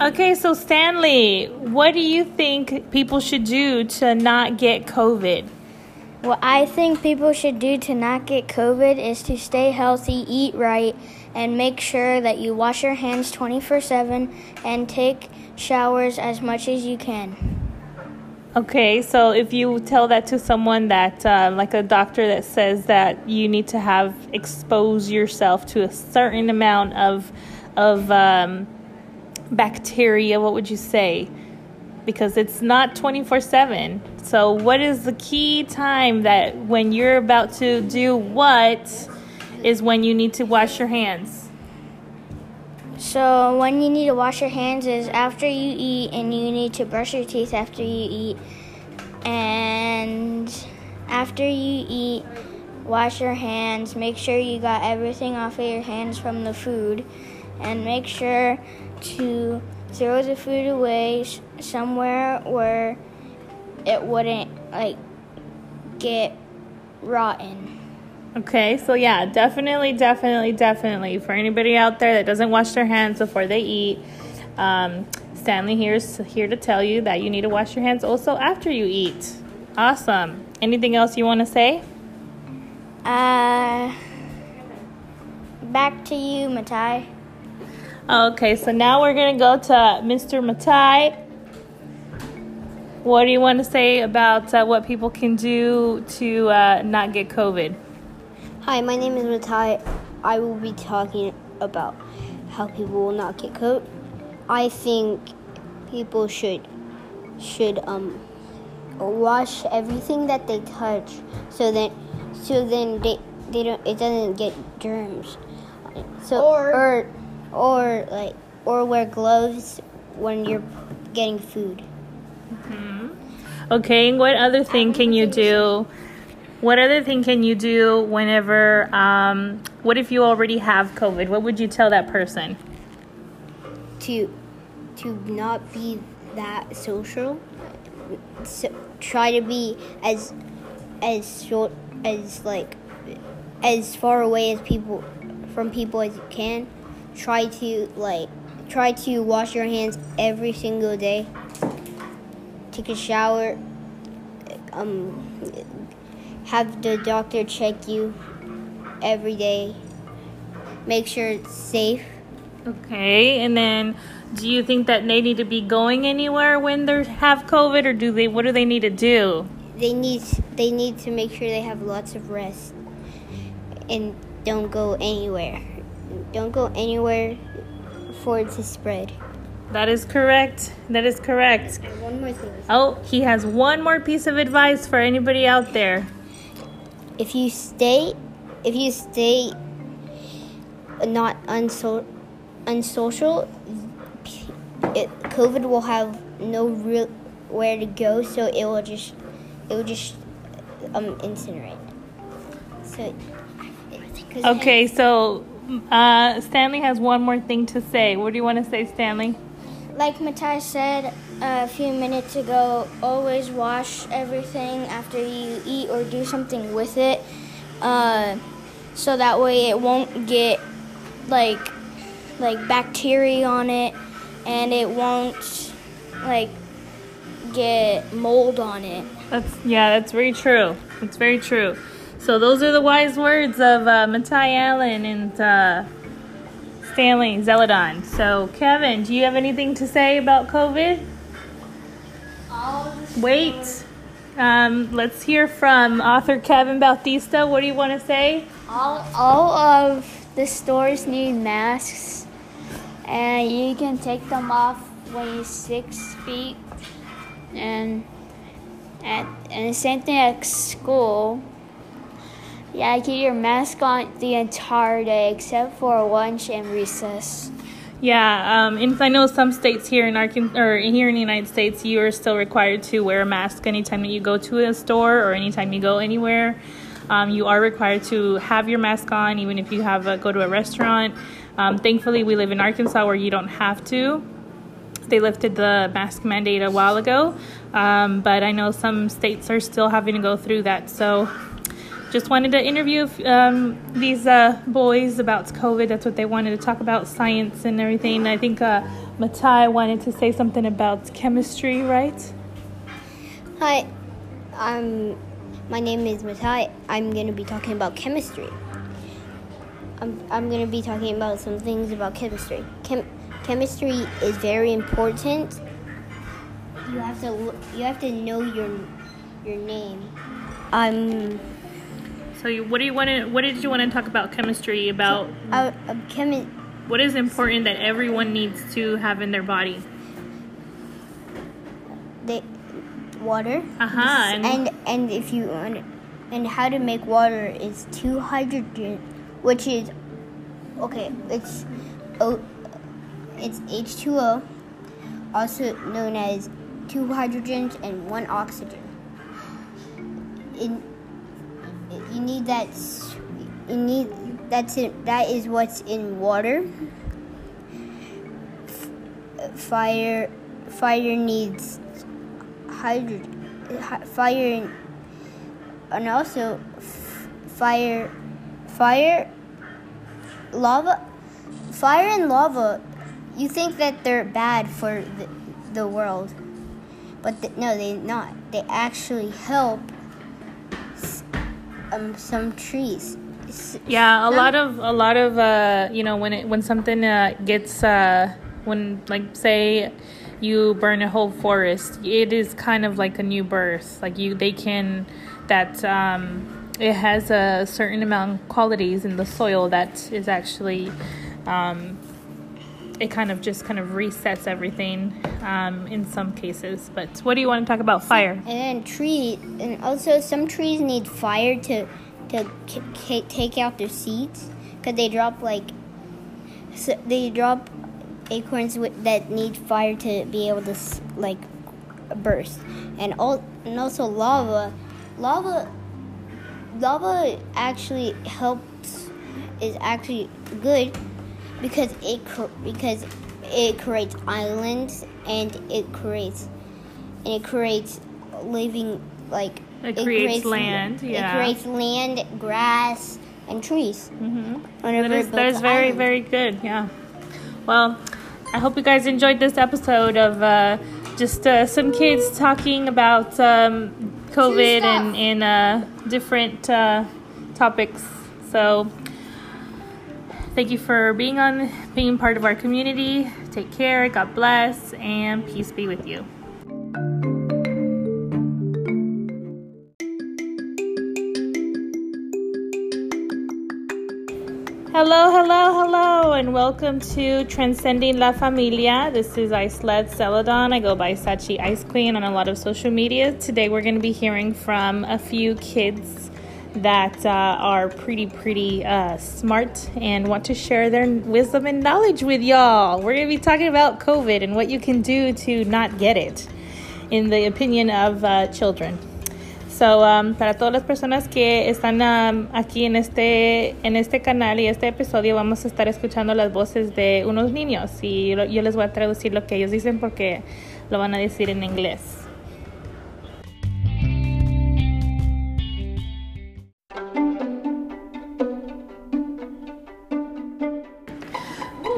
Okay, so Stanley, what do you think people should do to not get COVID? What I think people should do to not get COVID is to stay healthy, eat right, and make sure that you wash your hands 24/7 and take showers as much as you can. Okay, so if you tell that to someone that, like a doctor that says that you need to expose yourself to a certain amount of bacteria, what would you say? Because it's not 24/7. So what is the key time that when you're about to do what is when you need to wash your hands? So when you need to wash your hands is after you eat, and you need to brush your teeth after you eat. And after you eat, wash your hands. Make sure you got everything off of your hands from the food. And make sure to throw the food away somewhere where it wouldn't, get rotten. Okay, so yeah, definitely. For anybody out there that doesn't wash their hands before they eat, Stanley here to tell you that you need to wash your hands also after you eat. Awesome. Anything else you want to say? Back to you, Matai. Okay, so now we're going to go to Mr. Matai. What do you want to say about what people can do to not get COVID? Hi, my name is Matai. I will be talking about how people will not get COVID. I think people should wash everything that they touch, so then they don't, it doesn't get germs. So or wear gloves when you're getting food. Mm-hmm. Okay, and what other thing can you do? What other thing can you do whenever? What if you already have COVID? What would you tell that person? To not be that social. So try to be as far away as people as you can. Try to wash your hands every single day. Take a shower. Have the doctor check you every day. Make sure it's safe. Okay, and then do you think that they need to be going anywhere when they have COVID, or do they? What do they need to do? They need to make sure they have lots of rest and don't go anywhere. Don't go anywhere for it to spread. That is correct. And one more thing. Oh, he has one more piece of advice for anybody out there. If you stay not unsocial, COVID will have no real where to go, so it will just incinerate. So. Okay, so. Stanley has one more thing to say. What do you want to say, Stanley? Like Matai said a few minutes ago, always wash everything after you eat or do something with it, so that way it won't get like bacteria on it, and it won't get mold on it. That's very true. It's very true. So those are the wise words of Matai Allen and Stanley Zeladon. So Kevin, do you have anything to say about COVID? Wait. Let's hear from author Kevin Bautista. What do you want to say? All of the stores need masks, and you can take them off when you're 6 feet. And the same thing at school. Yeah, keep your mask on the entire day except for lunch and recess. Yeah, and I know some states here in here in the United States, you are still required to wear a mask anytime that you go to a store or anytime you go anywhere. You are required to have your mask on even if you go to a restaurant. Thankfully, we live in Arkansas where you don't have to. They lifted the mask mandate a while ago, but I know some states are still having to go through that. So. Just wanted to interview these boys about COVID. That's what they wanted to talk about, science and everything. I think Matai wanted to say something about chemistry, right? Hi, my name is Matai. I'm going to be talking about chemistry. I'm going to be talking about some things about chemistry. Chemistry is very important. You have to know your name. So what did you want to talk about chemistry about? What is important that everyone needs to have in their body? Water. And if you and how to make water is 2 hydrogen, which is okay. It's H2O, also known as 2 hydrogens and 1 oxygen. That is what's in water. Fire needs hydrogen. Fire and also lava. Fire and lava. You think that they're bad for the world, but no, they're not. They actually help. Some trees. Yeah, a lot of when something gets when, like, say you burn a whole forest, it is kind of like a new birth. Like it has a certain amount of qualities in the soil that is actually it kind of resets everything in some cases. But what do you want to talk about? Fire. And then some trees need fire to take out their seeds, because they drop acorns that need fire to be able to burst. And also lava actually helps, is actually good, because it creates islands, and it creates living, it creates land. Yeah, it creates land, grass, and trees. Mhm. That is very, very good. Yeah. Well, I hope you guys enjoyed this episode of just some kids talking about COVID and different topics. So. Thank you for being part of our community. Take care, God bless, and peace be with you. Hello, and welcome to Transcending La Familia. This is Ice Led Celadon. I go by Sachi Ice Queen on a lot of social media. Today we're going to be hearing from a few kids that are pretty smart and want to share their wisdom and knowledge with y'all. We're going to be talking about COVID and what you can do to not get it, in the opinion of children. So, para todas las personas que están aquí en este canal y este episodio, vamos a estar escuchando las voces de unos niños, y yo les voy a traducir lo que ellos dicen porque lo van a decir en inglés.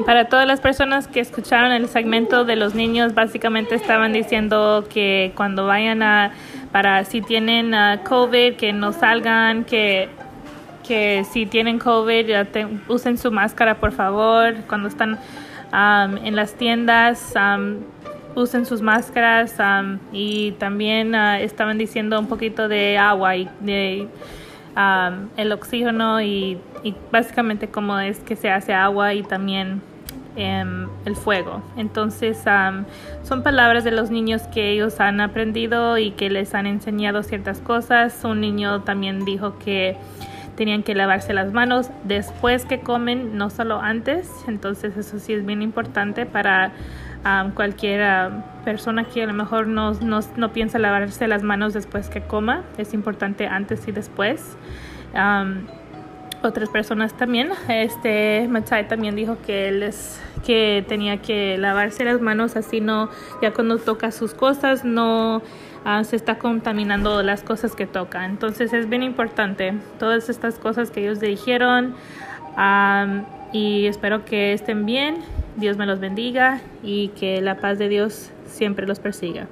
Para todas las personas que escucharon el segmento de los niños, básicamente estaban diciendo que cuando vayan si tienen COVID, que no salgan, que si tienen COVID, usen su máscara, por favor. Cuando están en las tiendas, usen sus máscaras, y también estaban diciendo un poquito de agua y de el oxígeno y básicamente cómo es que se hace agua, y también el fuego. Entonces son palabras de los niños que ellos han aprendido y que les han enseñado ciertas cosas. Un niño también dijo que tenían que lavarse las manos después que comen, no solo antes. Entonces eso sí es bien importante para cualquier persona que a lo mejor no piensa lavarse las manos después que coma. Es importante antes y después. Otras personas también, Matai también dijo que tenía que lavarse las manos, así no, ya cuando toca sus cosas, no se está contaminando las cosas que toca. Entonces es bien importante todas estas cosas que ellos dijeron, y espero que estén bien. Dios me los bendiga y que la paz de Dios siempre los persiga.